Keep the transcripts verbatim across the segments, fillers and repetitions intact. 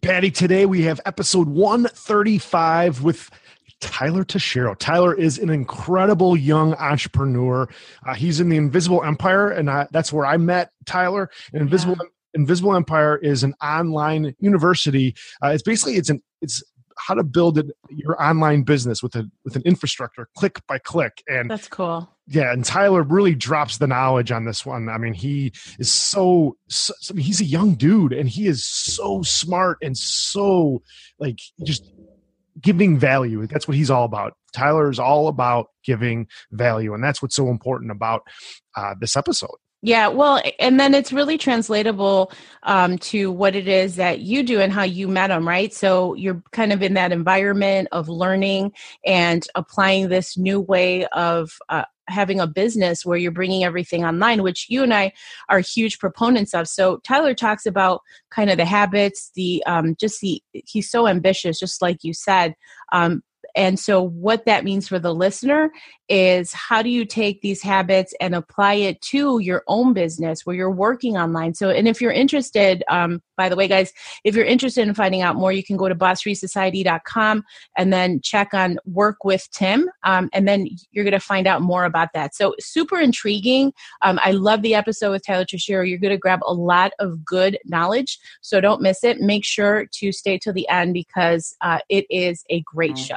Patty, today we have episode one thirty-five with Tyler Tashiro. Tyler is an incredible young entrepreneur. Uh, he's in the Invisible Empire, and I, that's where I met Tyler. And Invisible yeah. Invisible Empire is an online university. Uh, it's basically it's an it's how to build an, your online business with a with an infrastructure, click by click. And that's cool. Yeah, and Tyler really drops the knowledge on this one. I mean, he is so, so – I mean, he's a young dude, and he is so smart and so, like, just giving value. That's what he's all about. Tyler is all about giving value, and that's what's so important about uh, this episode. Yeah, well, and then it's really translatable um, to what it is that you do and how you met him, right? So you're kind of in that environment of learning and applying this new way of uh, – having a business where you're bringing everything online, which you and I are huge proponents of. So Tyler talks about kind of the habits, the um, just the, he's so ambitious, just like you said. Um, and so what that means for the listener is how do you take these habits and apply it to your own business where you're working online. So, and if you're interested, um, by the way, guys, if you're interested in finding out more, you can go to boss ree society dot com and then check on Work with Tim. Um, and then you're going to find out more about that. So super intriguing. Um, I love the episode with Tyler Tashiro. You're going to grab a lot of good knowledge. So don't miss it. Make sure to stay till the end because uh, it is a great show.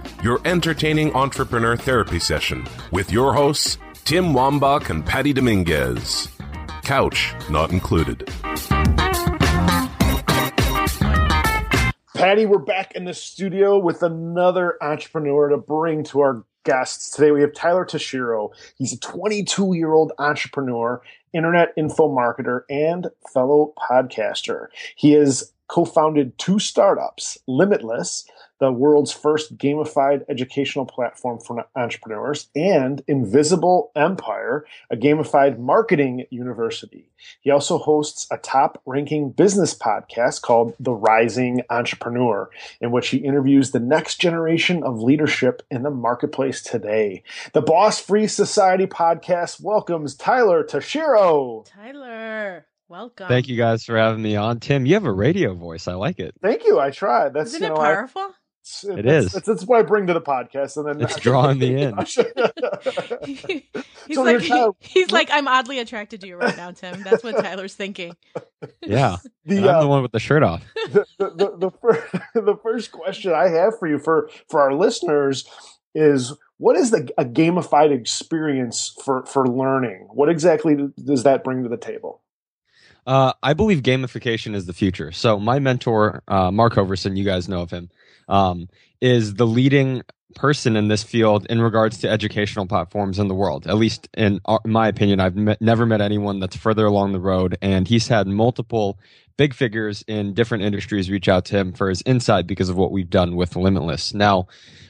your entertaining entrepreneur therapy session with your hosts, Tim Wambach and Patty Dominguez. Couch not included. Patty, we're back in the studio with another entrepreneur to bring to our guests. Today we have Tyler Tashiro. He's a twenty-two-year-old entrepreneur, internet info marketer, and fellow podcaster. He has co-founded two startups, Limitless, the world's first gamified educational platform for entrepreneurs, and Invisible Empire, a gamified marketing university. He also hosts a top-ranking business podcast called The Rising Entrepreneur, in which he interviews the next generation of leadership in the marketplace today. The Boss Free Society Podcast welcomes Tyler Tashiro. Tyler. Welcome. Thank you guys for having me on. Tim, you have a radio voice. I like it. Thank you. I tried. That's, Isn't you know, it powerful? I, It's, it that's, is. That's, that's what I bring to the podcast, and then it's drawing me in. he, he's so like, he, he's like, I'm oddly attracted to you right now, Tim. That's what Tyler's thinking. Yeah, the, uh, I'm the one with the shirt off. The the, the, the, first, the first question I have for you, for for our listeners, is what is the a gamified experience for for learning? What exactly does that bring to the table? Uh, I believe gamification is the future. So my mentor, uh, Mark Hoverson, you guys know of him, um, is the leading person in this field in regards to educational platforms in the world. At least in, our, in my opinion, I've met, never met anyone that's further along the road. And he's had multiple big figures in different industries reach out to him for his insight because of what we've done with Limitless. Now,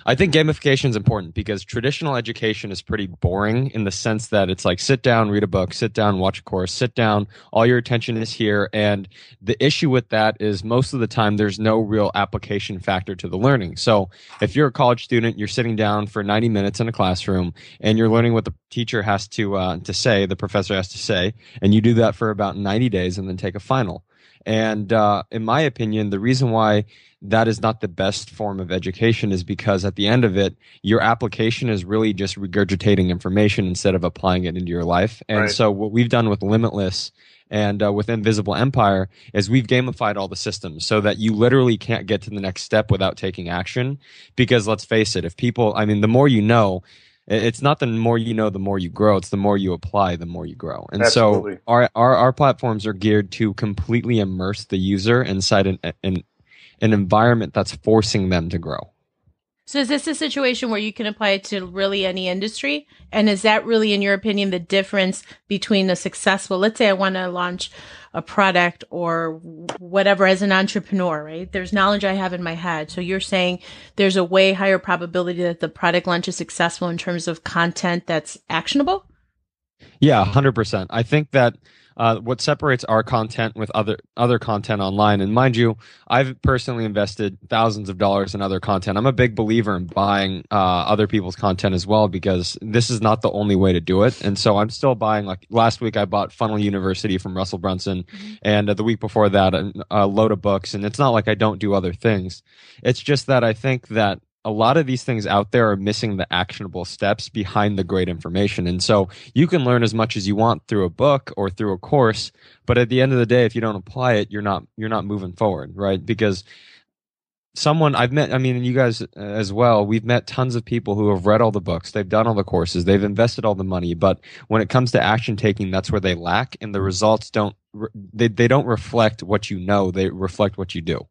I think gamification is important because traditional education is pretty boring in the sense that it's like sit down, read a book, sit down, watch a course, sit down. All your attention is here. And the issue with that is most of the time there's no real application factor to the learning. So if you're a college student, you're sitting down for ninety minutes in a classroom and you're learning what the teacher has to uh, to say, the professor has to say, and you do that for about ninety days and then take a final. And uh, in my opinion, the reason why that is not the best form of education is because at the end of it, your application is really just regurgitating information instead of applying it into your life. And right. So what we've done with Limitless and uh, with Invisible Empire is we've gamified all the systems so that you literally can't get to the next step without taking action. Because let's face it, if people, I mean, the more you know, it's not the more you know, the more you grow. It's the more you apply, the more you grow. And Absolutely. so our, our our platforms are geared to completely immerse the user inside an, an an environment that's forcing them to grow. So is this a situation where you can apply it to really any industry? And is that really, in your opinion, the difference between a successful, let's say I want to launch a product or whatever as an entrepreneur, right? There's knowledge I have in my head. So you're saying there's a way higher probability that the product launch is successful in terms of content that's actionable? Yeah, one hundred percent. I think that uh, what separates our content with other other content online, and mind you, I've personally invested thousands of dollars in other content. I'm a big believer in buying uh, other people's content as well, because this is not the only way to do it. And so I'm still buying, like last week I bought Funnel University from Russell Brunson, mm-hmm. and uh, the week before that a, a load of books. And it's not like I don't do other things. It's just that I think that a lot of these things out there are missing the actionable steps behind the great information. And so you can learn as much as you want through a book or through a course, but at the end of the day, if you don't apply it, you're not you're not moving forward, right? Because someone I've met, I mean, and you guys as well, we've met tons of people who have read all the books, they've done all the courses, they've invested all the money, but when it comes to action taking, that's where they lack, and the results don't, they, they don't reflect what you know, they reflect what you do.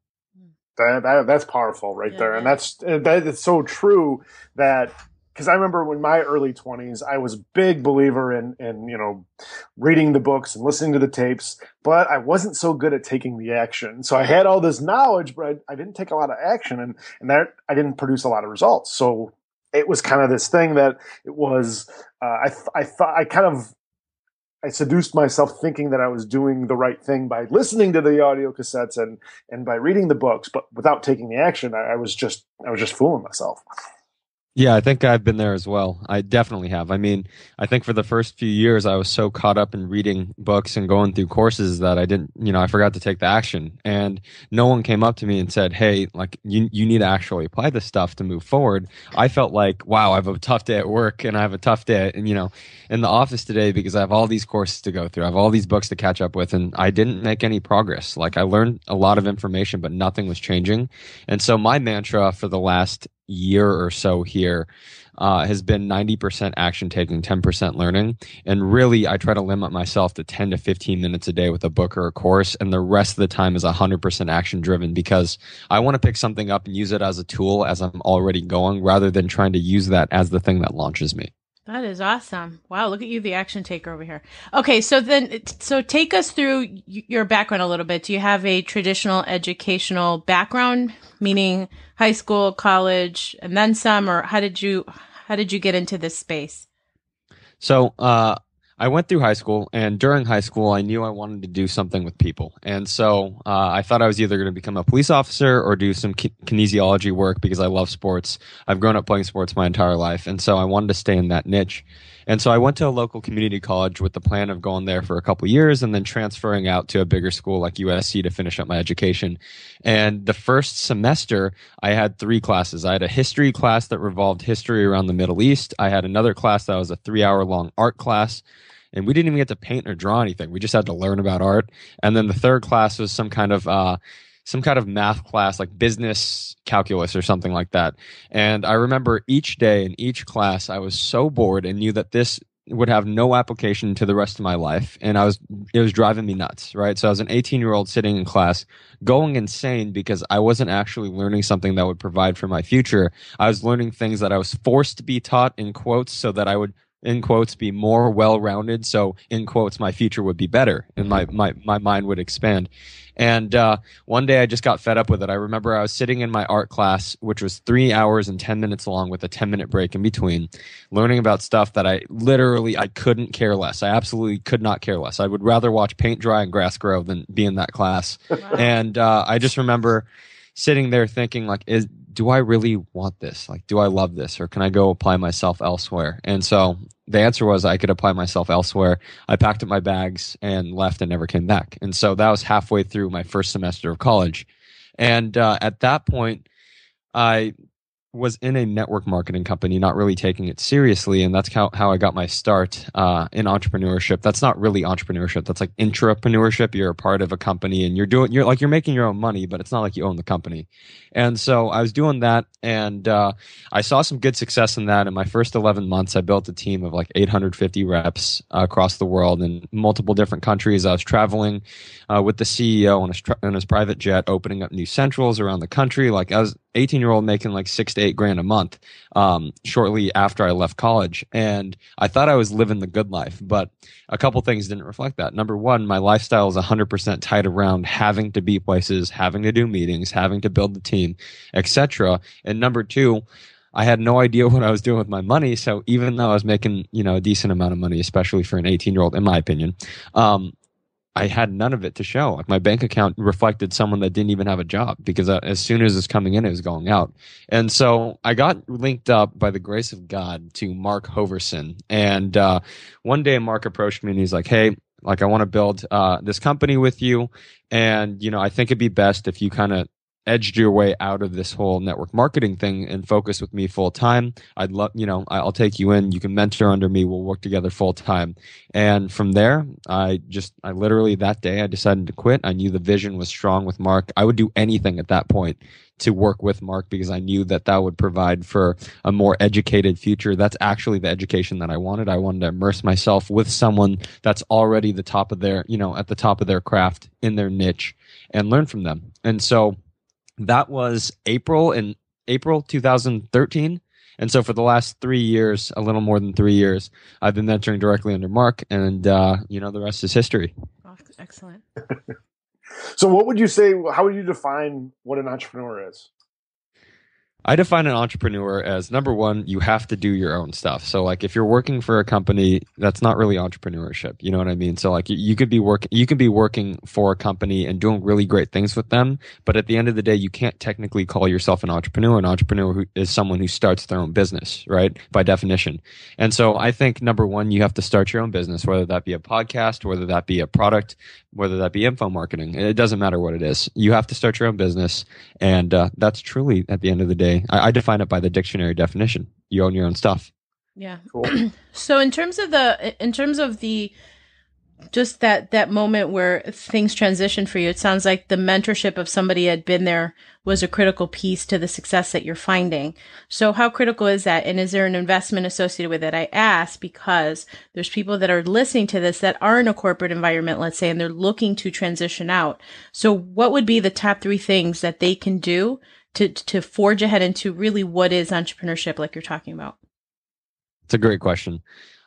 That, that, that's powerful right yeah. there. And that's that is so true, that because I remember when my early twenties, I was a big believer in, in, you know, reading the books and listening to the tapes, but I wasn't so good at taking the action. So I had all this knowledge, but I, I didn't take a lot of action, and, and that I didn't produce a lot of results. So it was kind of this thing that it was, uh, I th- I thought I kind of, I seduced myself thinking that I was doing the right thing by listening to the audio cassettes and, and by reading the books, but without taking the action, I, I was just, I was just fooling myself. Yeah, I think I've been there as well. I definitely have. I mean, I think for the first few years, I was so caught up in reading books and going through courses that I didn't, you know, I forgot to take the action. And no one came up to me and said, hey, like, you you need to actually apply this stuff to move forward. I felt like, wow, I have a tough day at work, and I have a tough day, you know, in the office today, because I have all these courses to go through. I have all these books to catch up with, and I didn't make any progress. Like, I learned a lot of information, but nothing was changing. And so my mantra for the last year or so here uh, has been ninety percent action taking, ten percent learning. And really, I try to limit myself to ten to fifteen minutes a day with a book or a course. And the rest of the time is one hundred percent action driven, because I want to pick something up and use it as a tool as I'm already going, rather than trying to use that as the thing that launches me. That is awesome. Wow. Look at you, the action taker over here. Okay. So then, so take us through your background a little bit. Do you have a traditional educational background, meaning high school, college, and then some, or how did you, how did you get into this space? So, uh, I went through high school, and during high school, I knew I wanted to do something with people. And so uh, I thought I was either going to become a police officer or do some ki- kinesiology work, because I love sports. I've grown up playing sports my entire life. And so I wanted to stay in that niche. And so I went to a local community college with the plan of going there for a couple of years and then transferring out to a bigger school like U S C to finish up my education. And the first semester, I had three classes. I had a history class that revolved history around the Middle East. I had another class that was a three-hour long art class. And we didn't even get to paint or draw anything. We just had to learn about art. And then the third class was some kind of uh, some kind of math class, like business calculus or something like that. And I remember each day in each class, I was so bored and knew that this would have no application to the rest of my life. And I was it was driving me nuts, right? So I was an eighteen-year-old sitting in class going insane because I wasn't actually learning something that would provide for my future. I was learning things that I was forced to be taught, in quotes, so that I would, in quotes, be more well-rounded. So, in quotes, my future would be better and my, my, my mind would expand. And uh, one day I just got fed up with it. I remember I was sitting in my art class, which was three hours and ten minutes long with a ten-minute break in between, learning about stuff that I literally, I couldn't care less. I absolutely could not care less. I would rather watch paint dry and grass grow than be in that class. Wow. And uh, I just remember sitting there thinking, like, is do I really want this? Like, do I love this? Or can I go apply myself elsewhere? And so the answer was I could apply myself elsewhere. I packed up my bags and left and never came back. And so that was halfway through my first semester of college. And uh, at that point, I was in a network marketing company, not really taking it seriously. And that's how, how I got my start uh, in entrepreneurship. That's not really entrepreneurship. That's like intrapreneurship. You're a part of a company and you're doing, you're like, you're making your own money, but it's not like you own the company. And so I was doing that, and uh, I saw some good success in that. In my first eleven months, I built a team of like eight hundred fifty reps uh, across the world in multiple different countries. I was traveling uh, with the C E O on his, on his private jet, opening up new centrals around the country. Like I was, eighteen year old making like six to eight grand a month um, shortly after I left college. And I thought I was living the good life, but a couple things didn't reflect that. Number one, my lifestyle is one hundred percent tied around having to be places, having to do meetings, having to build the team, et cetera. And number two, I had no idea what I was doing with my money. So even though I was making, you know, a decent amount of money, especially for an eighteen year old, in my opinion, um, I had none of it to show. Like, my bank account reflected someone that didn't even have a job, because I, as soon as it's coming in, it was going out. And so I got linked up by the grace of God to Mark Hoverson. And uh, one day Mark approached me and he's like, hey, like, I want to build uh, this company with you. And, you know, I think it'd be best if you kind of edged your way out of this whole network marketing thing and focus with me full time. I'd love, you know, I'll take you in. You can mentor under me. We'll work together full time. And from there, I just, I literally that day I decided to quit. I knew the vision was strong with Mark. I would do anything at that point to work with Mark, because I knew that that would provide for a more educated future. That's actually the education that I wanted. I wanted to immerse myself with someone that's already the top of their, you know, at the top of their craft in their niche, and learn from them. And so that was April in April two thousand thirteen. And so for the last three years, a little more than three years, I've been mentoring directly under Mark, and uh, you know, the rest is history. Oh, excellent. So what would you say, how would you define what an entrepreneur is? I define an entrepreneur as, number one, you have to do your own stuff. So like, if you're working for a company, that's not really entrepreneurship. You know what I mean? So like, you, you could be working, you could be working for a company and doing really great things with them, but at the end of the day, you can't technically call yourself an entrepreneur. An entrepreneur who, is someone who starts their own business, right? By definition. And so I think, number one, you have to start your own business, whether that be a podcast, whether that be a product, whether that be info marketing. It doesn't matter what it is. You have to start your own business. And uh, that's truly, at the end of the day, I define it by the dictionary definition. You own your own stuff. Yeah. Cool. So in terms of the, in terms of the, just that, that moment where things transition for you, it sounds like the mentorship of somebody had been there was a critical piece to the success that you're finding. So how critical is that? And is there an investment associated with it? I ask because there's people that are listening to this that are in a corporate environment, let's say, and they're looking to transition out. So what would be the top three things that they can do to to forge ahead into really what is entrepreneurship, like you're talking about? It's a great question.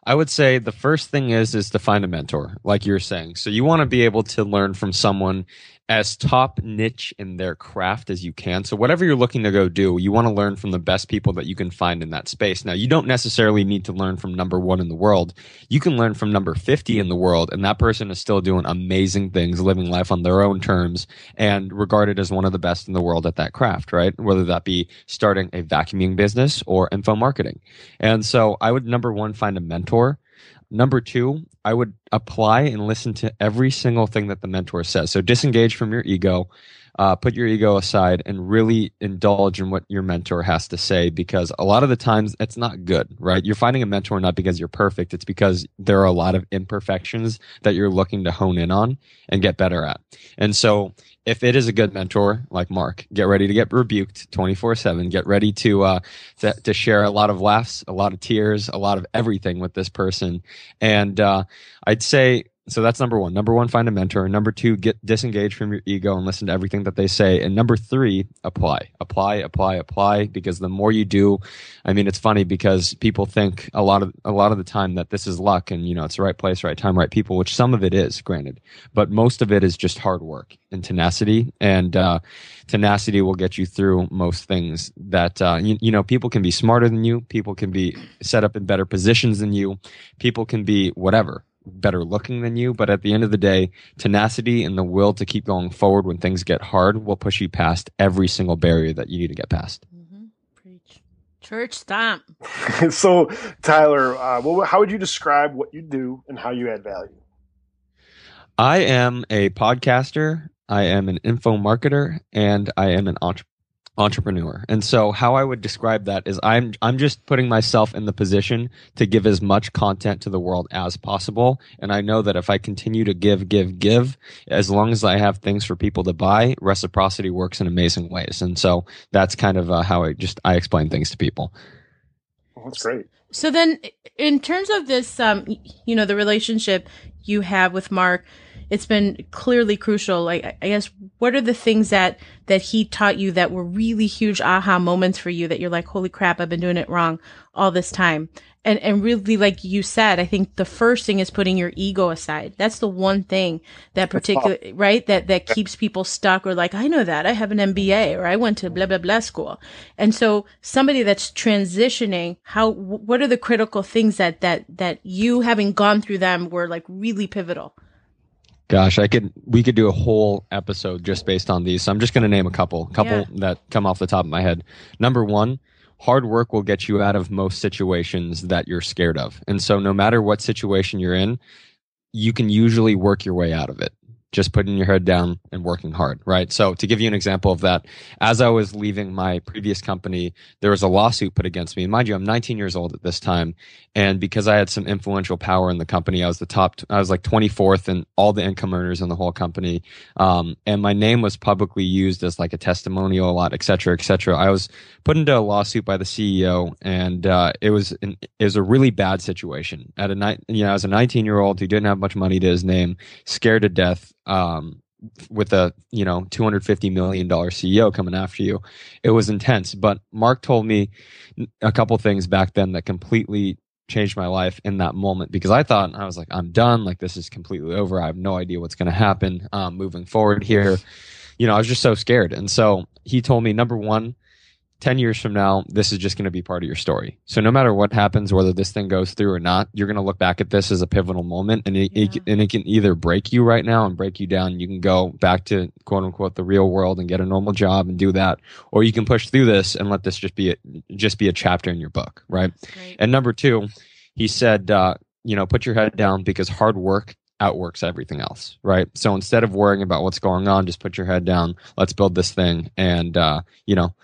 I would say the first thing is, is to find a mentor, like you're saying. So you want to be able to learn from someone as top niche in their craft as you can. So whatever you're looking to go do, you want to learn from the best people that you can find in that space. Now, you don't necessarily need to learn from number one in the world. You can learn from number fifty in the world, and that person is still doing amazing things, living life on their own terms, and regarded as one of the best in the world at that craft, right? Whether that be starting a vacuuming business or info marketing. And so I would, number one, find a mentor. Number two, I would apply and listen to every single thing that the mentor says. So disengage from your ego, uh, put your ego aside, and really indulge in what your mentor has to say, because a lot of the times it's not good, right? You're finding a mentor not because you're perfect. It's because there are a lot of imperfections that you're looking to hone in on and get better at. And so if it is a good mentor like Mark, get ready to get rebuked twenty-four seven. Get ready to, uh, to to share a lot of laughs, a lot of tears, a lot of everything with this person. And uh, I'd say, so that's number one. Number one, find a mentor. Number two, get disengaged from your ego and listen to everything that they say. And number three, apply, apply, apply, apply. Because the more you do, I mean, it's funny because people think a lot of a lot of the time that this is luck and, you know, it's the right place, right time, right people, which some of it is, granted, but most of it is just hard work and tenacity. And uh, tenacity will get you through most things. That uh, you, you know, people can be smarter than you. People can be set up in better positions than you. People can be whatever, better looking than you. But at the end of the day, tenacity and the will to keep going forward when things get hard will push you past every single barrier that you need to get past. Mm-hmm. Preach. Church stomp. So, Tyler, uh, well, how would you describe what you do and how you add value? I am a podcaster. I am an info marketer, and I am an entrepreneur. entrepreneur. And so how I would describe that is I'm I'm just putting myself in the position to give as much content to the world as possible. And I know that if I continue to give, give, give, as long as I have things for people to buy, reciprocity works in amazing ways. And so that's kind of uh, how I just I explain things to people. Well, that's great. So then in terms of this, um, you know, the relationship you have with Mark, it's been clearly crucial. Like, I guess, what are the things that that he taught you that were really huge aha moments for you that you're like, holy crap, I've been doing it wrong all this time? And and really, like you said, I think the first thing is putting your ego aside. That's the one thing that particular, right, that that keeps people stuck, or like, I know that, I have an M B A, or I went to blah, blah, blah school. And so somebody that's transitioning, how, what are the critical things that that that you, having gone through them, were like really pivotal? Gosh, I could, we could do a whole episode just based on these. So I'm just going to name a couple, couple yeah. that come off the top of my head. Number one, hard work will get you out of most situations that you're scared of. And so no matter what situation you're in, you can usually work your way out of it. Just putting your head down and working hard, right? So to give you an example of that, as I was leaving my previous company, there was a lawsuit put against me. And mind you, I'm nineteen years old at this time. And because I had some influential power in the company, I was the top, I was like twenty-fourth in all the income earners in the whole company. Um, and my name was publicly used as like a testimonial a lot, et cetera, et cetera. I was put into a lawsuit by the C E O, and uh, it was an, it was a really bad situation. At a ni- you know, as a nineteen year old who didn't have much money to his name, scared to death, um, with a, you know, two hundred fifty million dollars C E O coming after you. It was intense. But Mark told me a couple things back then that completely changed my life in that moment, because I thought, I was like, I'm done. Like, this is completely over. I have no idea what's going to happen um, moving forward here. You know, I was just so scared. And so he told me, number one, ten years from now, this is just going to be part of your story. So no matter what happens, whether this thing goes through or not, you're going to look back at this as a pivotal moment, and it, yeah. it, and it can either break you right now and break you down. You can go back to, quote unquote, the real world and get a normal job and do that. Or you can push through this and let this just be a, just be a chapter in your book, right? And number two, he said, uh, you know, put your head down, because hard work outworks everything else, right? So instead of worrying about what's going on, just put your head down. Let's build this thing. And, uh, you know,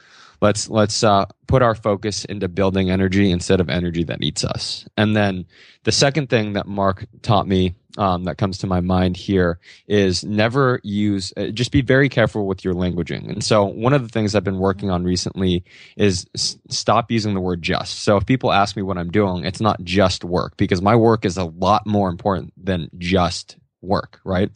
Let's let's uh, put our focus into building energy instead of energy that eats us. And then the second thing that Mark taught me um, that comes to my mind here is never use, uh, just be very careful with your languaging. And so one of the things I've been working on recently is s- stop using the word just. So if people ask me what I'm doing, it's not just work, because my work is a lot more important than just work, right?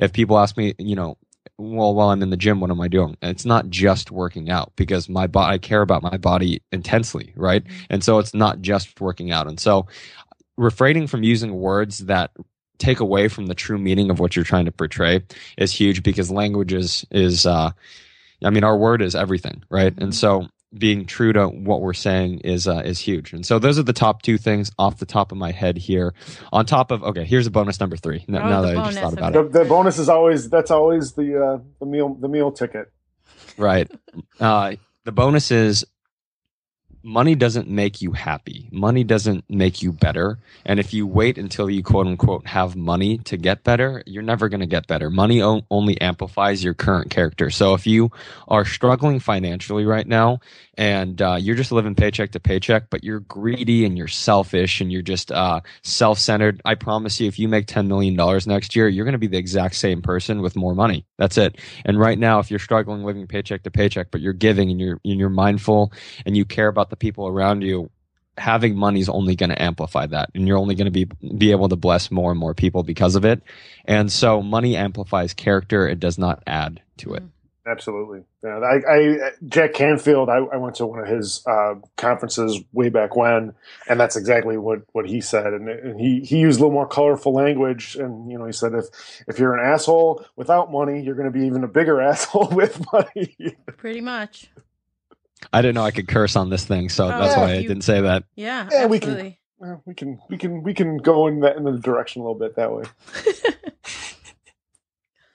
If people ask me, you know, well, while I'm in the gym, what am I doing? And it's not just working out, because my bo- I care about my body intensely, right? And so it's not just working out. And so refraining from using words that take away from the true meaning of what you're trying to portray is huge, because language is, is uh, I mean, our word is everything, right? And so being true to what we're saying is uh, is huge. And so those are the top two things off the top of my head here. On top of, okay, here's a bonus number three. N- oh, now that I just thought about it, the, the bonus is always that's always the uh, the meal the meal ticket, right? uh, the bonus is money doesn't make you happy. Money doesn't make you better. And if you wait until you, quote unquote, have money to get better, you're never going to get better. Money o- only amplifies your current character. So if you are struggling financially right now, and uh, you're just living paycheck to paycheck, but you're greedy and you're selfish and you're just uh, self-centered, I promise you, if you make ten million dollars next year, you're going to be the exact same person with more money. That's it. And right now, if you're struggling living paycheck to paycheck, but you're giving and you're, and you're mindful and you care about the people around you, having money is only going to amplify that. And you're only going to be be able to bless more and more people because of it. And so money amplifies character. It does not add to it. Mm-hmm. Absolutely. Yeah, I, I, Jack Canfield, I, I went to one of his uh, conferences way back when, and that's exactly what, what he said. And, and he, he used a little more colorful language. And, you know, he said, if if you're an asshole without money, you're going to be even a bigger asshole with money. Pretty much. I didn't know I could curse on this thing, so oh, that's yeah, why you, I didn't say that. Yeah, yeah, absolutely. We can, we can, we can, we can go in that in the direction a little bit that way.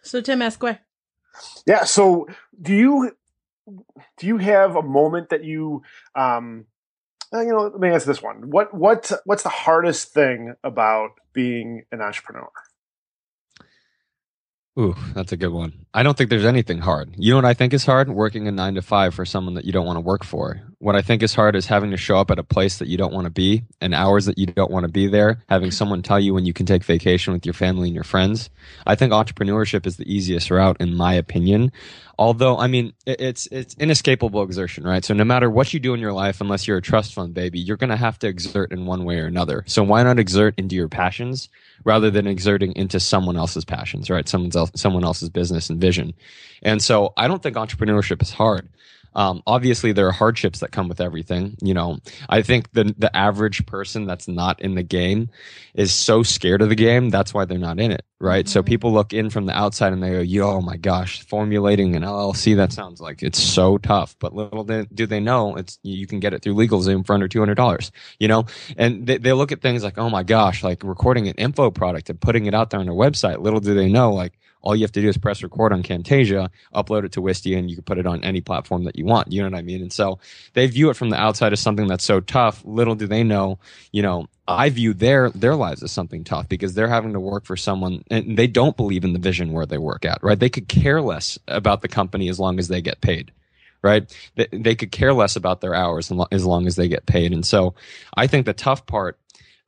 So, Tim, ask where. Yeah. So, do you do you have a moment that you, um, you know, let me ask this one. What what what's the hardest thing about being an entrepreneur? Ooh, that's a good one. I don't think there's anything hard. You know what I think is hard? Working a nine to five for someone that you don't want to work for. What I think is hard is having to show up at a place that you don't want to be and hours that you don't want to be there, having someone tell you when you can take vacation with your family and your friends. I think entrepreneurship is the easiest route, in my opinion. Although, I mean, it's it's inescapable exertion, right? So no matter what you do in your life, unless you're a trust fund baby, you're going to have to exert in one way or another. So why not exert into your passions rather than exerting into someone else's passions, right? Someone else, someone else's business and vision. And so I don't think entrepreneurship is hard. Um, obviously, there are hardships that come with everything. You know, I think the the average person that's not in the game is so scared of the game. That's why they're not in it, right? Mm-hmm. So people look in from the outside and they go, "Yo, oh my gosh, formulating an L L C, that sounds like it's so tough." But little do they know, it's you can get it through LegalZoom for under two hundred dollars, you know? And they, they look at things like, oh my gosh, like recording an info product and putting it out there on their website. Little do they know, like, all you have to do is press record on Camtasia, upload it to Wistia, and you can put it on any platform that you want. You know what I mean? And so they view it from the outside as something that's so tough. Little do they know, you know, I view their their lives as something tough because they're having to work for someone and they don't believe in the vision where they work at, right? They could care less about the company as long as they get paid, right? They, they could care less about their hours as long as they get paid. And so I think the tough part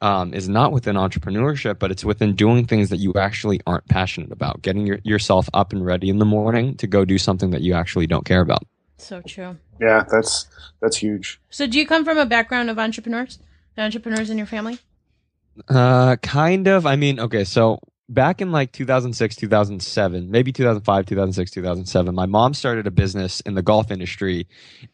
Um, is not within entrepreneurship, but it's within doing things that you actually aren't passionate about, getting your, yourself up and ready in the morning to go do something that you actually don't care about. So true. Yeah, that's that's huge. So do you come from a background of entrepreneurs? Entrepreneurs in your family? Uh, kind of. I mean, okay, so back in like two thousand six, two thousand seven, maybe two thousand five, two thousand six, two thousand seven, my mom started a business in the golf industry,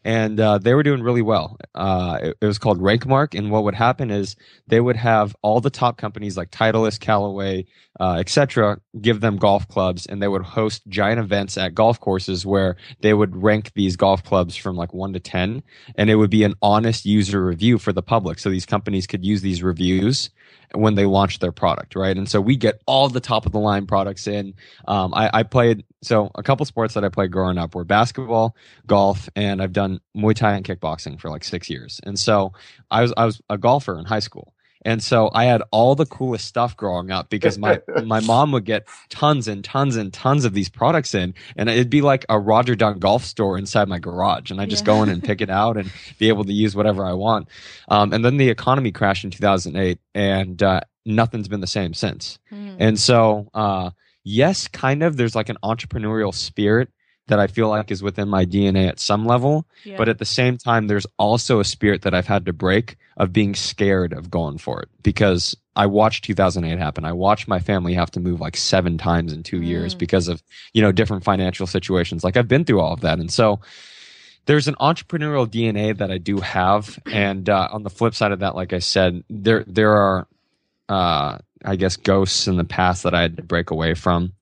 and uh, they were doing really well. Uh, it, it was called Rankmark, and what would happen is they would have all the top companies like Titleist, Callaway, uh, et cetera, give them golf clubs, and they would host giant events at golf courses where they would rank these golf clubs from like one to ten, and it would be an honest user review for the public. So these companies could use these reviews when they launch their product, right? And so we get all the top of the line products in. Um, I, I played, so a couple sports that I played growing up were basketball, golf, and I've done Muay Thai and kickboxing for like six years. And so I was I was a golfer in high school. And so I had all the coolest stuff growing up because my, my mom would get tons and tons and tons of these products in, and it'd be like a Roger Dunn golf store inside my garage. And I just yeah. go in and pick it out and be able to use whatever I want. Um, and then the economy crashed in two thousand eight, and uh, nothing's been the same since. Mm. And so, uh, yes, kind of, there's like an entrepreneurial spirit that I feel like is within my D N A at some level. Yeah. But at the same time, there's also a spirit that I've had to break of being scared of going for it because I watched two thousand eight happen. I watched my family have to move like seven times in two mm. years because of, you know, different financial situations. Like I've been through all of that. And so there's an entrepreneurial D N A that I do have. And uh, on the flip side of that, like I said, there, there are, uh, I guess, ghosts in the past that I had to break away from.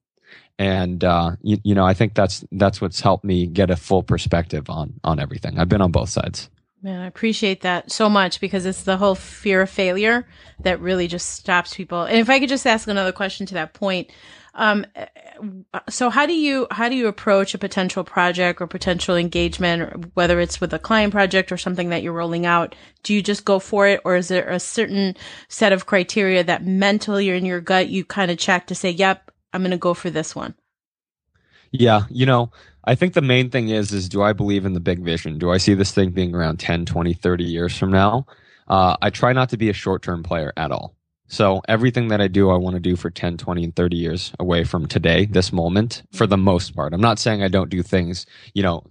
And, uh, you, you know, I think that's that's what's helped me get a full perspective on on everything. I've been on both sides. Man, I appreciate that so much because it's the whole fear of failure that really just stops people. And if I could just ask another question to that point. Um, so how do you how do you approach a potential project or potential engagement, whether it's with a client project or something that you're rolling out? Do you just go for it? Or is there a certain set of criteria that mentally or in your gut you kind of check to say, yep, I'm going to go for this one? Yeah. You know, I think the main thing is, is do I believe in the big vision? Do I see this thing being around ten, twenty, thirty years from now? Uh, I try not to be a short-term player at all. So everything that I do, I want to do for ten, twenty, and thirty years away from today, this moment, for the most part. I'm not saying I don't do things, you know,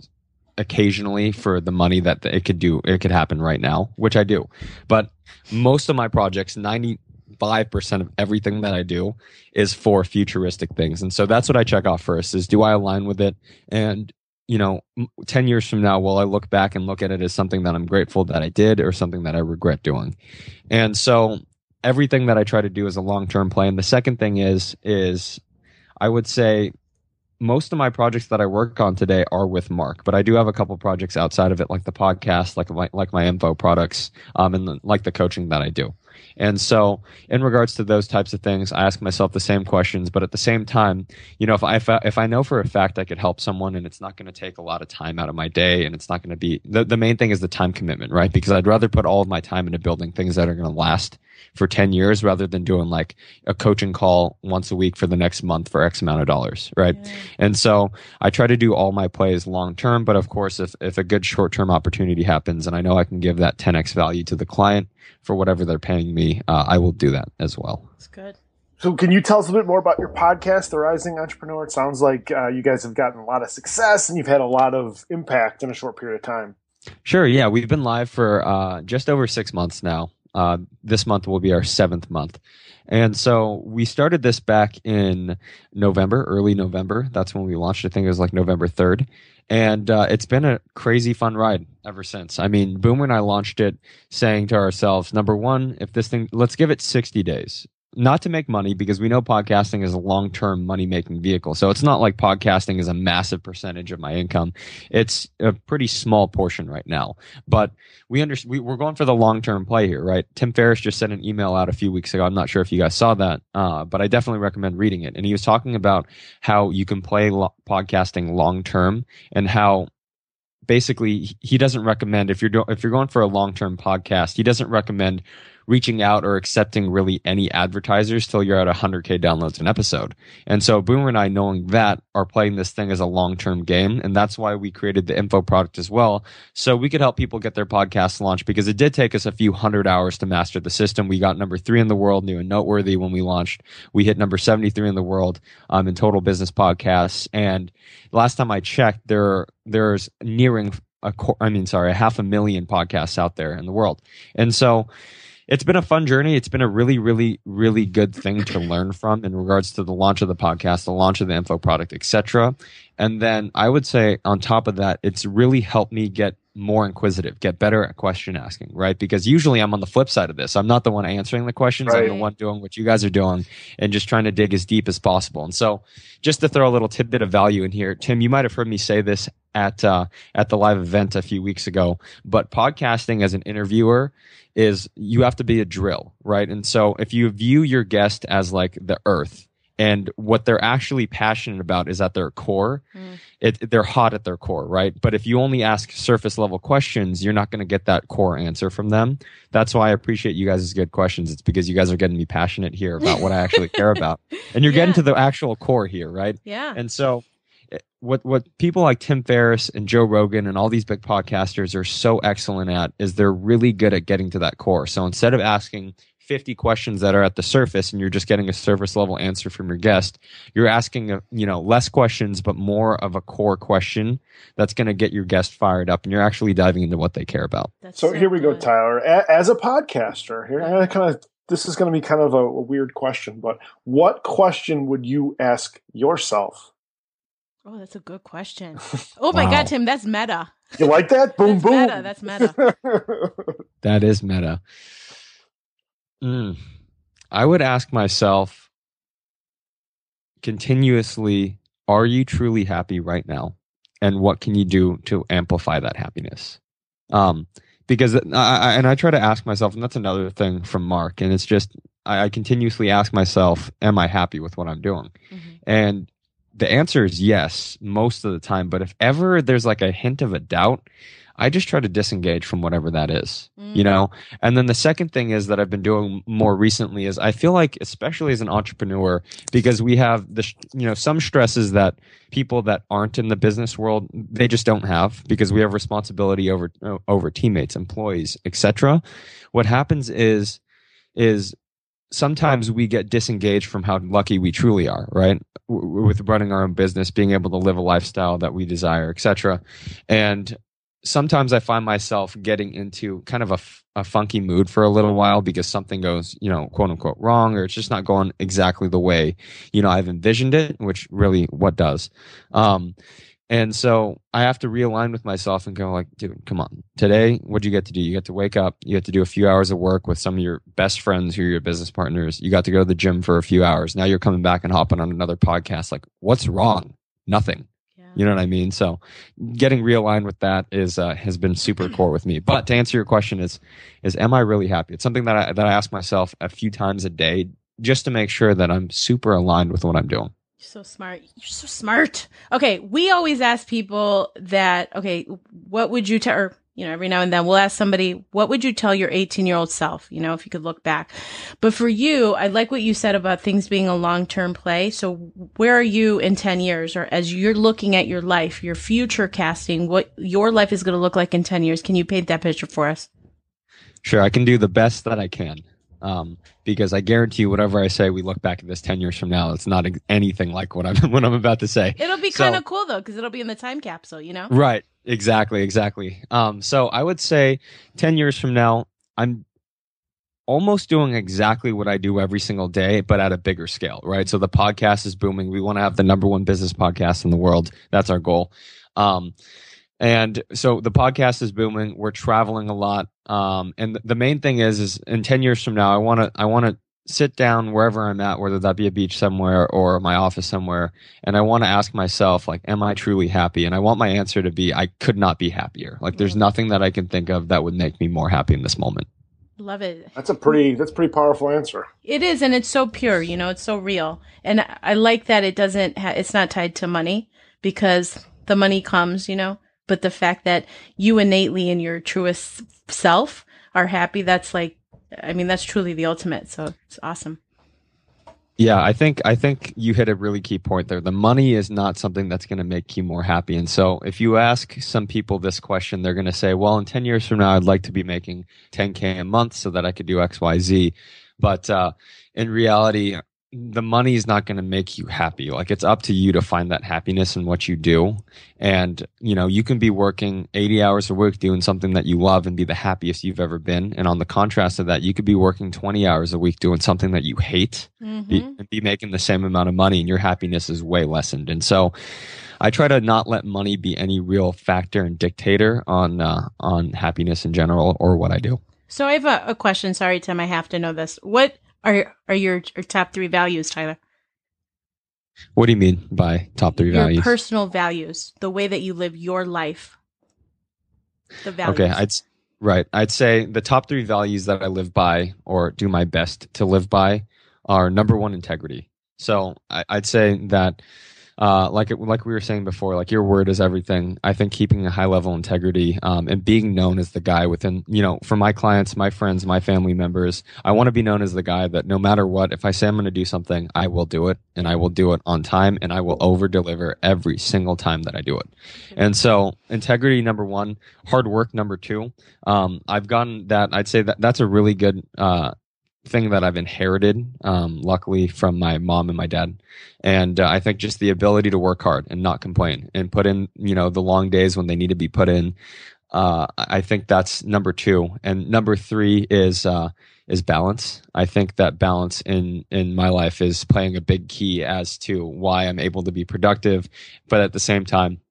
occasionally for the money that it could do, it could happen right now, which I do. But most of my projects, ninety five percent of everything that I do is for futuristic things. And so that's what I check off first is, do I align with it? And, you know, ten years from now, will I look back and look at it as something that I'm grateful that I did or something that I regret doing? And so everything that I try to do is a long-term plan. The second thing is, is I would say most of my projects that I work on today are with Mark, but I do have a couple projects outside of it, like the podcast, like my, like my info products, um, and the, like the coaching that I do. And so in regards to those types of things, I ask myself the same questions, but at the same time, you know, if I, if I, if I know for a fact I could help someone and it's not going to take a lot of time out of my day and it's not going to be, the, the main thing is the time commitment, right? Because I'd rather put all of my time into building things that are going to last for ten years rather than doing like a coaching call once a week for the next month for X amount of dollars, right? Yeah. And so I try to do all my plays long-term, but of course, if, if a good short-term opportunity happens and I know I can give that ten X value to the client for whatever they're paying me, uh, I will do that as well. That's good. So can you tell us a bit more about your podcast, The Rising Entrepreneur? It sounds like uh, you guys have gotten a lot of success and you've had a lot of impact in a short period of time. Sure. Yeah. We've been live for uh, just over six months now. Uh, this month will be our seventh month. And so we started this back in November, early November. That's when we launched. I think it was like November third. And uh, it's been a crazy fun ride ever since. I mean, Boomer and I launched it saying to ourselves, number one, if this thing, let's give it sixty days. Not to make money, because we know podcasting is a long-term money-making vehicle. So it's not like podcasting is a massive percentage of my income. It's a pretty small portion right now. But we under, we, we're going for the long-term play here, right? Tim Ferriss just sent an email out a few weeks ago. I'm not sure if you guys saw that, uh, but I definitely recommend reading it. And he was talking about how you can play lo- podcasting long-term and how basically he doesn't recommend, if you're do- if you're going for a long-term podcast, he doesn't recommend reaching out or accepting really any advertisers till you're at one hundred K downloads an episode. And so Boomer and I, knowing that, are playing this thing as a long-term game. And that's why we created the info product as well, so we could help people get their podcasts launched, because it did take us a few hundred hours to master the system. We got number three in the world, new and noteworthy, when we launched. We hit number seventy-three in the world um, in total business podcasts. And last time I checked, there there's nearing, a co- I mean, sorry, a half a million podcasts out there in the world. And so it's been a fun journey. It's been a really, really, really good thing to learn from in regards to the launch of the podcast, the launch of the info product, et cetera. And then I would say on top of that, it's really helped me get more inquisitive, get better at question asking, right? Because usually I'm on the flip side of this. I'm not the one answering the questions. Right. I'm the one doing what you guys are doing and just trying to dig as deep as possible. And so just to throw a little tidbit of value in here, Tim, you might have heard me say this at uh, at the live event a few weeks ago, but podcasting as an interviewer is, you have to be a drill, right? And so if you view your guest as like the earth, and what they're actually passionate about is at their core, mm. it, they're hot at their core, right? But if you only ask surface level questions, you're not going to get that core answer from them. That's why I appreciate you guys' good questions. It's because you guys are getting me passionate here about what I actually care about. And you're yeah. getting to the actual core here, right? Yeah. And so what what people like Tim Ferriss and Joe Rogan and all these big podcasters are so excellent at is they're really good at getting to that core. So instead of asking fifty questions that are at the surface and you're just getting a surface level answer from your guest, you're asking a, you know, less questions but more of a core question that's going to get your guest fired up, and you're actually diving into what they care about. That's so, so here we good. go, Tyler. As a podcaster, here I kind of this is going to be kind of a, a weird question, but what question would you ask yourself? Oh, that's a good question. Oh my wow. God, Tim, that's meta. You like that? Boom, that's boom. Meta. That's meta. That is meta. Mm. I would ask myself continuously, are you truly happy right now? And what can you do to amplify that happiness? Um, because, I, I, and I try to ask myself, and that's another thing from Mark, and it's just, I, I continuously ask myself, am I happy with what I'm doing? Mm-hmm. And the answer is yes, most of the time. But if ever there's like a hint of a doubt, I just try to disengage from whatever that is, mm. you know? And then the second thing is that I've been doing more recently is I feel like, especially as an entrepreneur, because we have the, you know, some stresses that people that aren't in the business world, they just don't have, because we have responsibility over, over teammates, employees, et cetera. What happens is, is sometimes we get disengaged from how lucky we truly are, right? W- with running our own business, being able to live a lifestyle that we desire, et cetera. And sometimes I find myself getting into kind of a, f- a funky mood for a little while because something goes, you know, quote unquote wrong, or it's just not going exactly the way, you know, I've envisioned it, which really what does. Um, and so I have to realign with myself and go like, dude, come on. Today, what'd you get to do? You get to wake up. You get to do a few hours of work with some of your best friends who are your business partners. You got to go to the gym for a few hours. Now you're coming back and hopping on another podcast. Like, what's wrong? Nothing. You know what I mean? So getting realigned with that is uh, has been super core with me. But to answer your question is, is am I really happy? It's something that I, that I ask myself a few times a day just to make sure that I'm super aligned with what I'm doing. You're so smart. You're so smart. Okay. We always ask people that, okay, what would you tell, or, you know, every now and then we'll ask somebody, what would you tell your eighteen-year-old self, you know, if you could look back? But for you, I like what you said about things being a long-term play. So where are you in ten years, or as you're looking at your life, your future casting, what your life is going to look like in ten years? Can you paint that picture for us? Sure. I can do the best that I can. Um, because I guarantee you, whatever I say, we look back at this ten years from now, it's not anything like what I'm what I'm about to say. It'll be kind of cool though, because it'll be in the time capsule, you know? Right. Exactly. Exactly. Um, so I would say ten years from now, I'm almost doing exactly what I do every single day, but at a bigger scale, right? So the podcast is booming. We want to have the number one business podcast in the world. That's our goal. Um, and so the podcast is booming. We're traveling a lot. Um, and th- the main thing is, is in ten years from now, I want to, I want to sit down wherever I'm at, whether that be a beach somewhere or my office somewhere. And I want to ask myself, like, am I truly happy? And I want my answer to be, I could not be happier. Like, there's nothing that I can think of that would make me more happy in this moment. Love it. That's a pretty, that's a pretty powerful answer. It is. And it's so pure, you know, it's so real. And I like that it doesn't, ha- it's not tied to money, because the money comes, you know, but the fact that you innately in your truest self are happy, that's like, I mean, that's truly the ultimate. So it's awesome. Yeah, I think I think you hit a really key point there. The money is not something that's going to make you more happy. And so if you ask some people this question, they're going to say, well, in ten years from now, I'd like to be making ten K a month so that I could do X, Y, Z. But uh, in reality, the money is not going to make you happy. Like, it's up to you to find that happiness in what you do. And, you know, you can be working eighty hours a week doing something that you love and be the happiest you've ever been. And on the contrast of that, you could be working twenty hours a week doing something that you hate, mm-hmm. be, and be making the same amount of money, and your happiness is way lessened. And so I try to not let money be any real factor and dictator on, uh, on happiness in general or what I do. So I have a, a question. Sorry, Tim, I have to know this. What Are are your, your top three values, Tyler? What do you mean by top three your values? Your personal values, the way that you live your life. The values. Okay, I'd right. I'd say the top three values that I live by, or do my best to live by, are number one, integrity. So I, I'd say that, uh, like it, like we were saying before, like your word is everything. I think keeping a high level integrity, um, and being known as the guy within, you know, for my clients, my friends, my family members, I want to be known as the guy that no matter what, if I say I'm going to do something, I will do it, and I will do it on time, and I will over deliver every single time that I do it. And so integrity, number one, hard work, number two. Um, I've gotten that. I'd say that that's a really good, uh, thing that I've inherited, um, luckily from my mom and my dad. And uh, I think just the ability to work hard and not complain and put in, you know, the long days when they need to be put in. Uh, I think that's number two. And number three is, uh, is balance. I think that balance in, in my life is playing a big key as to why I'm able to be productive, but at the same time,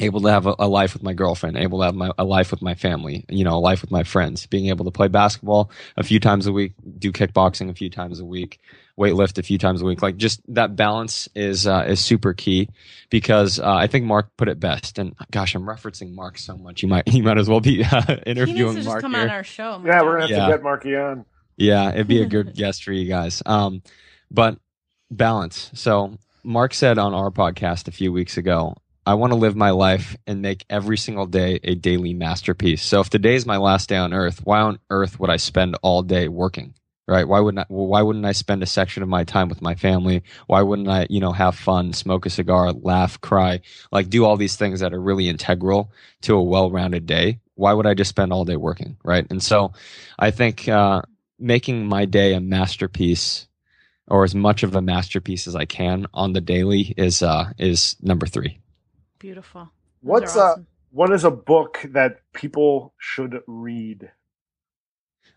able to have a, a life with my girlfriend, able to have my, a life with my family, you know, a life with my friends, being able to play basketball a few times a week, do kickboxing a few times a week, weightlift a few times a week. Like, just that balance is uh, is super key, because uh, I think Mark put it best. And gosh, I'm referencing Mark so much. You might you might as well be uh, interviewing Mark. He needs to just Mark come here. On our show. Yeah, we're gonna have yeah. to get Marky on. Yeah, it'd be a good guest for you guys. Um, but balance. So Mark said on our podcast a few weeks ago, I want to live my life and make every single day a daily masterpiece. So if today is my last day on earth, why on earth would I spend all day working, right? Why wouldn't I, well, why wouldn't I spend a section of my time with my family? Why wouldn't I, you know, have fun, smoke a cigar, laugh, cry, like do all these things that are really integral to a well-rounded day? Why would I just spend all day working, right? And so I think uh, making my day a masterpiece, or as much of a masterpiece as I can on the daily, is uh, is number three. Beautiful. Those What's awesome. a what is a book that people should read?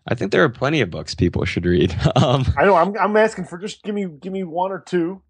I think there are plenty of books people should read. Um, I know. I'm I'm asking for just give me give me one or two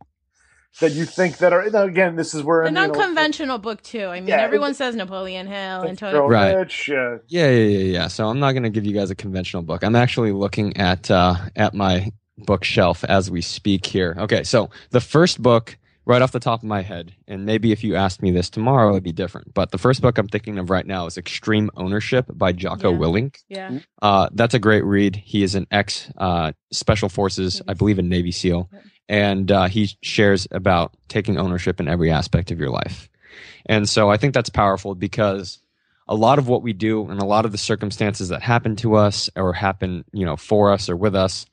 that you think that are. Again, this is where an unconventional know, book too. I mean, yeah, everyone it, says Napoleon Hill and Tony. Right. Rich, uh, yeah, yeah, yeah, yeah. So I'm not going to give you guys a conventional book. I'm actually looking at uh, at my bookshelf as we speak here. Okay, so the first book. Right off the top of my head, and maybe if you asked me this tomorrow, it'd be different. But the first book I'm thinking of right now is Extreme Ownership by Jocko yeah. Willink. Yeah, uh, that's a great read. He is an ex uh, Special Forces, I believe, a Navy SEAL, and uh, he shares about taking ownership in every aspect of your life. And so I think that's powerful, because a lot of what we do and a lot of the circumstances that happen to us or happen, you know, for us or with us,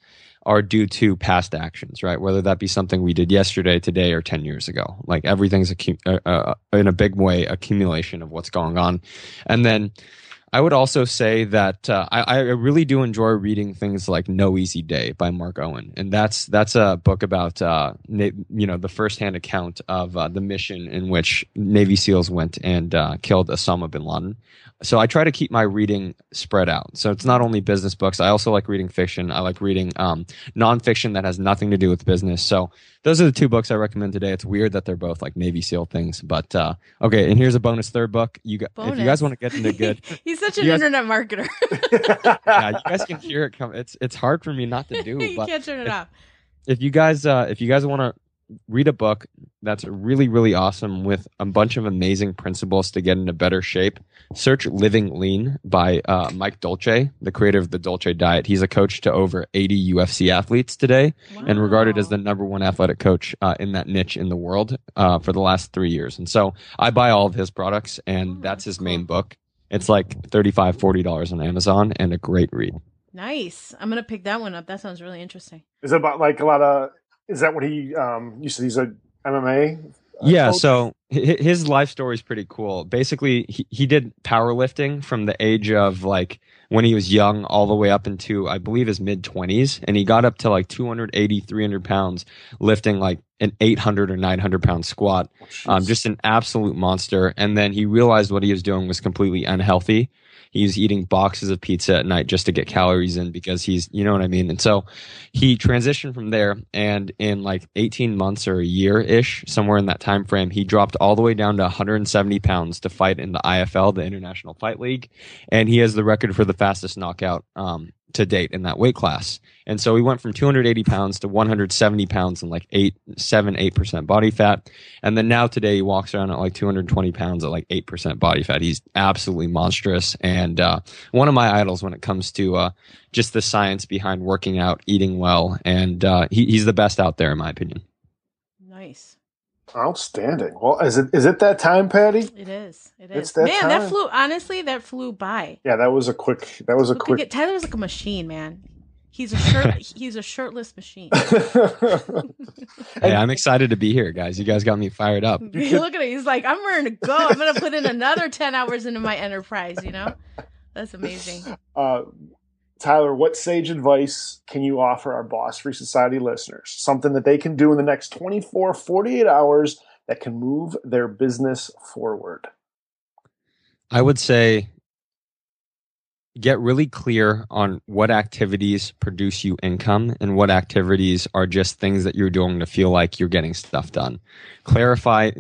are due to past actions, right? Whether that be something we did yesterday, today, or ten years ago. Like, everything's accu- uh, uh, in a big way accumulation of what's going on. And then I would also say that uh, I, I really do enjoy reading things like No Easy Day by Mark Owen. And that's that's a book about, uh, na- you know, the firsthand account of uh, the mission in which Navy SEALs went and uh, killed Osama bin Laden. So I try to keep my reading spread out. So it's not only business books. I also like reading fiction. I like reading um, nonfiction that has nothing to do with business. So those are the two books I recommend today. It's weird that they're both like Navy SEAL things. But uh, okay, and here's a bonus third book. You got, If you guys want to get into good... He's such an guys, internet marketer. Yeah, you guys can hear it come. It's it's hard for me not to do. You but can't turn it if, off. If you guys uh, if you guys want to read a book that's really really awesome with a bunch of amazing principles to get into better shape, search "Living Lean" by uh, Mike Dolce, the creator of The Dolce Diet. He's a coach to over eighty U F C athletes today, wow. and regarded as the number one athletic coach uh, in that niche in the world uh, for the last three years. And so I buy all of his products, and oh, that's his cool. main book. It's like thirty-five dollars, forty dollars on Amazon and a great read. Nice. I'm going to pick that one up. That sounds really interesting. Is it about like a lot of, is that what he um, used to, he's a M M A? Uh, yeah. Coach? So his life story is pretty cool. Basically, he, he did powerlifting from the age of like when he was young all the way up into, I believe, his mid twenties. And he got up to like two eighty, three hundred pounds lifting like an eight hundred or nine hundred pound squat, um, just an absolute monster. And then he realized what he was doing was completely unhealthy. He was eating boxes of pizza at night just to get calories in because he's, you know what I mean? And so he transitioned from there. And in like eighteen months or a year-ish, somewhere in that time frame, he dropped all the way down to one hundred seventy pounds to fight in the I F L, the International Fight League. And he has the record for the fastest knockout um, to date in that weight class. And so he went from two eighty pounds to one seventy pounds and like eight, seven, eight percent body fat. And then now today he walks around at like two twenty pounds at like eight percent body fat. He's absolutely monstrous. And uh, one of my idols when it comes to uh, just the science behind working out, eating well. And uh, he, he's the best out there, in my opinion. Nice. Outstanding. Well, is it is it that time, Patty? It is. It is. It's that man, time. that flew. Honestly, that flew by. Yeah, that was a quick. That was a quick. At, Tyler's like a machine, man. He's a shirt. He's a shirtless machine. Hey, I'm excited to be here, guys. You guys got me fired up. Look at it. He's like, I'm ready to go. I'm gonna put in another ten hours into my enterprise. You know, that's amazing. Uh, Tyler, what sage advice can you offer our Boss Free Society listeners? Something that they can do in the next twenty-four, forty-eight hours that can move their business forward? I would say get really clear on what activities produce you income and what activities are just things that you're doing to feel like you're getting stuff done. Clarify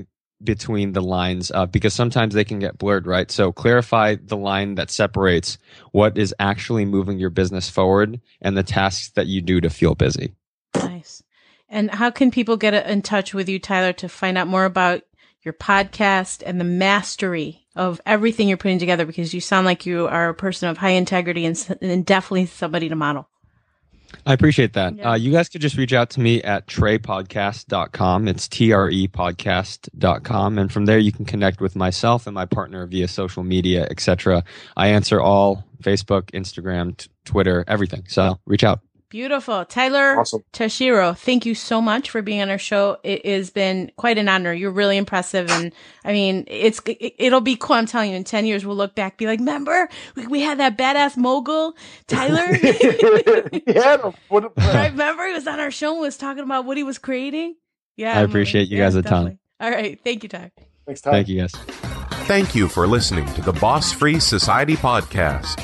between the lines uh, because sometimes they can get blurred, right? So clarify the line that separates what is actually moving your business forward and the tasks that you do to feel busy. Nice. And how can people get in touch with you, Tyler, to find out more about your podcast and the mastery of everything you're putting together? Because you sound like you are a person of high integrity and, and definitely somebody to model. I appreciate that. Yeah. Uh, you guys could just reach out to me at tre podcast dot com. It's T R E podcast dot com. And from there, you can connect with myself and my partner via social media, et cetera. I answer all Facebook, Instagram, t- Twitter, everything. So reach out. Beautiful. Tyler awesome. Tashiro, thank you so much for being on our show. It has been quite an honor. You're really impressive. And I mean, it's it'll be cool. I'm telling you, in ten years, we'll look back, be like, remember, we, we had that badass mogul, Tyler? Yeah, what a I remember he was on our show and was talking about what he was creating. Yeah. I appreciate like, you guys yeah, a definitely. Ton. All right. Thank you, Tyler. Thanks, Tyler. Thank you, guys. Thank you for listening to the Boss Free Society podcast.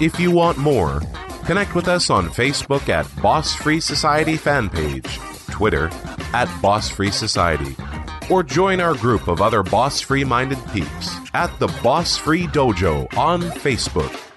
If you want more, connect with us on Facebook at Boss Free Society fan page, Twitter at Boss Free Society, or join our group of other Boss Free minded peeps at the Boss Free Dojo on Facebook.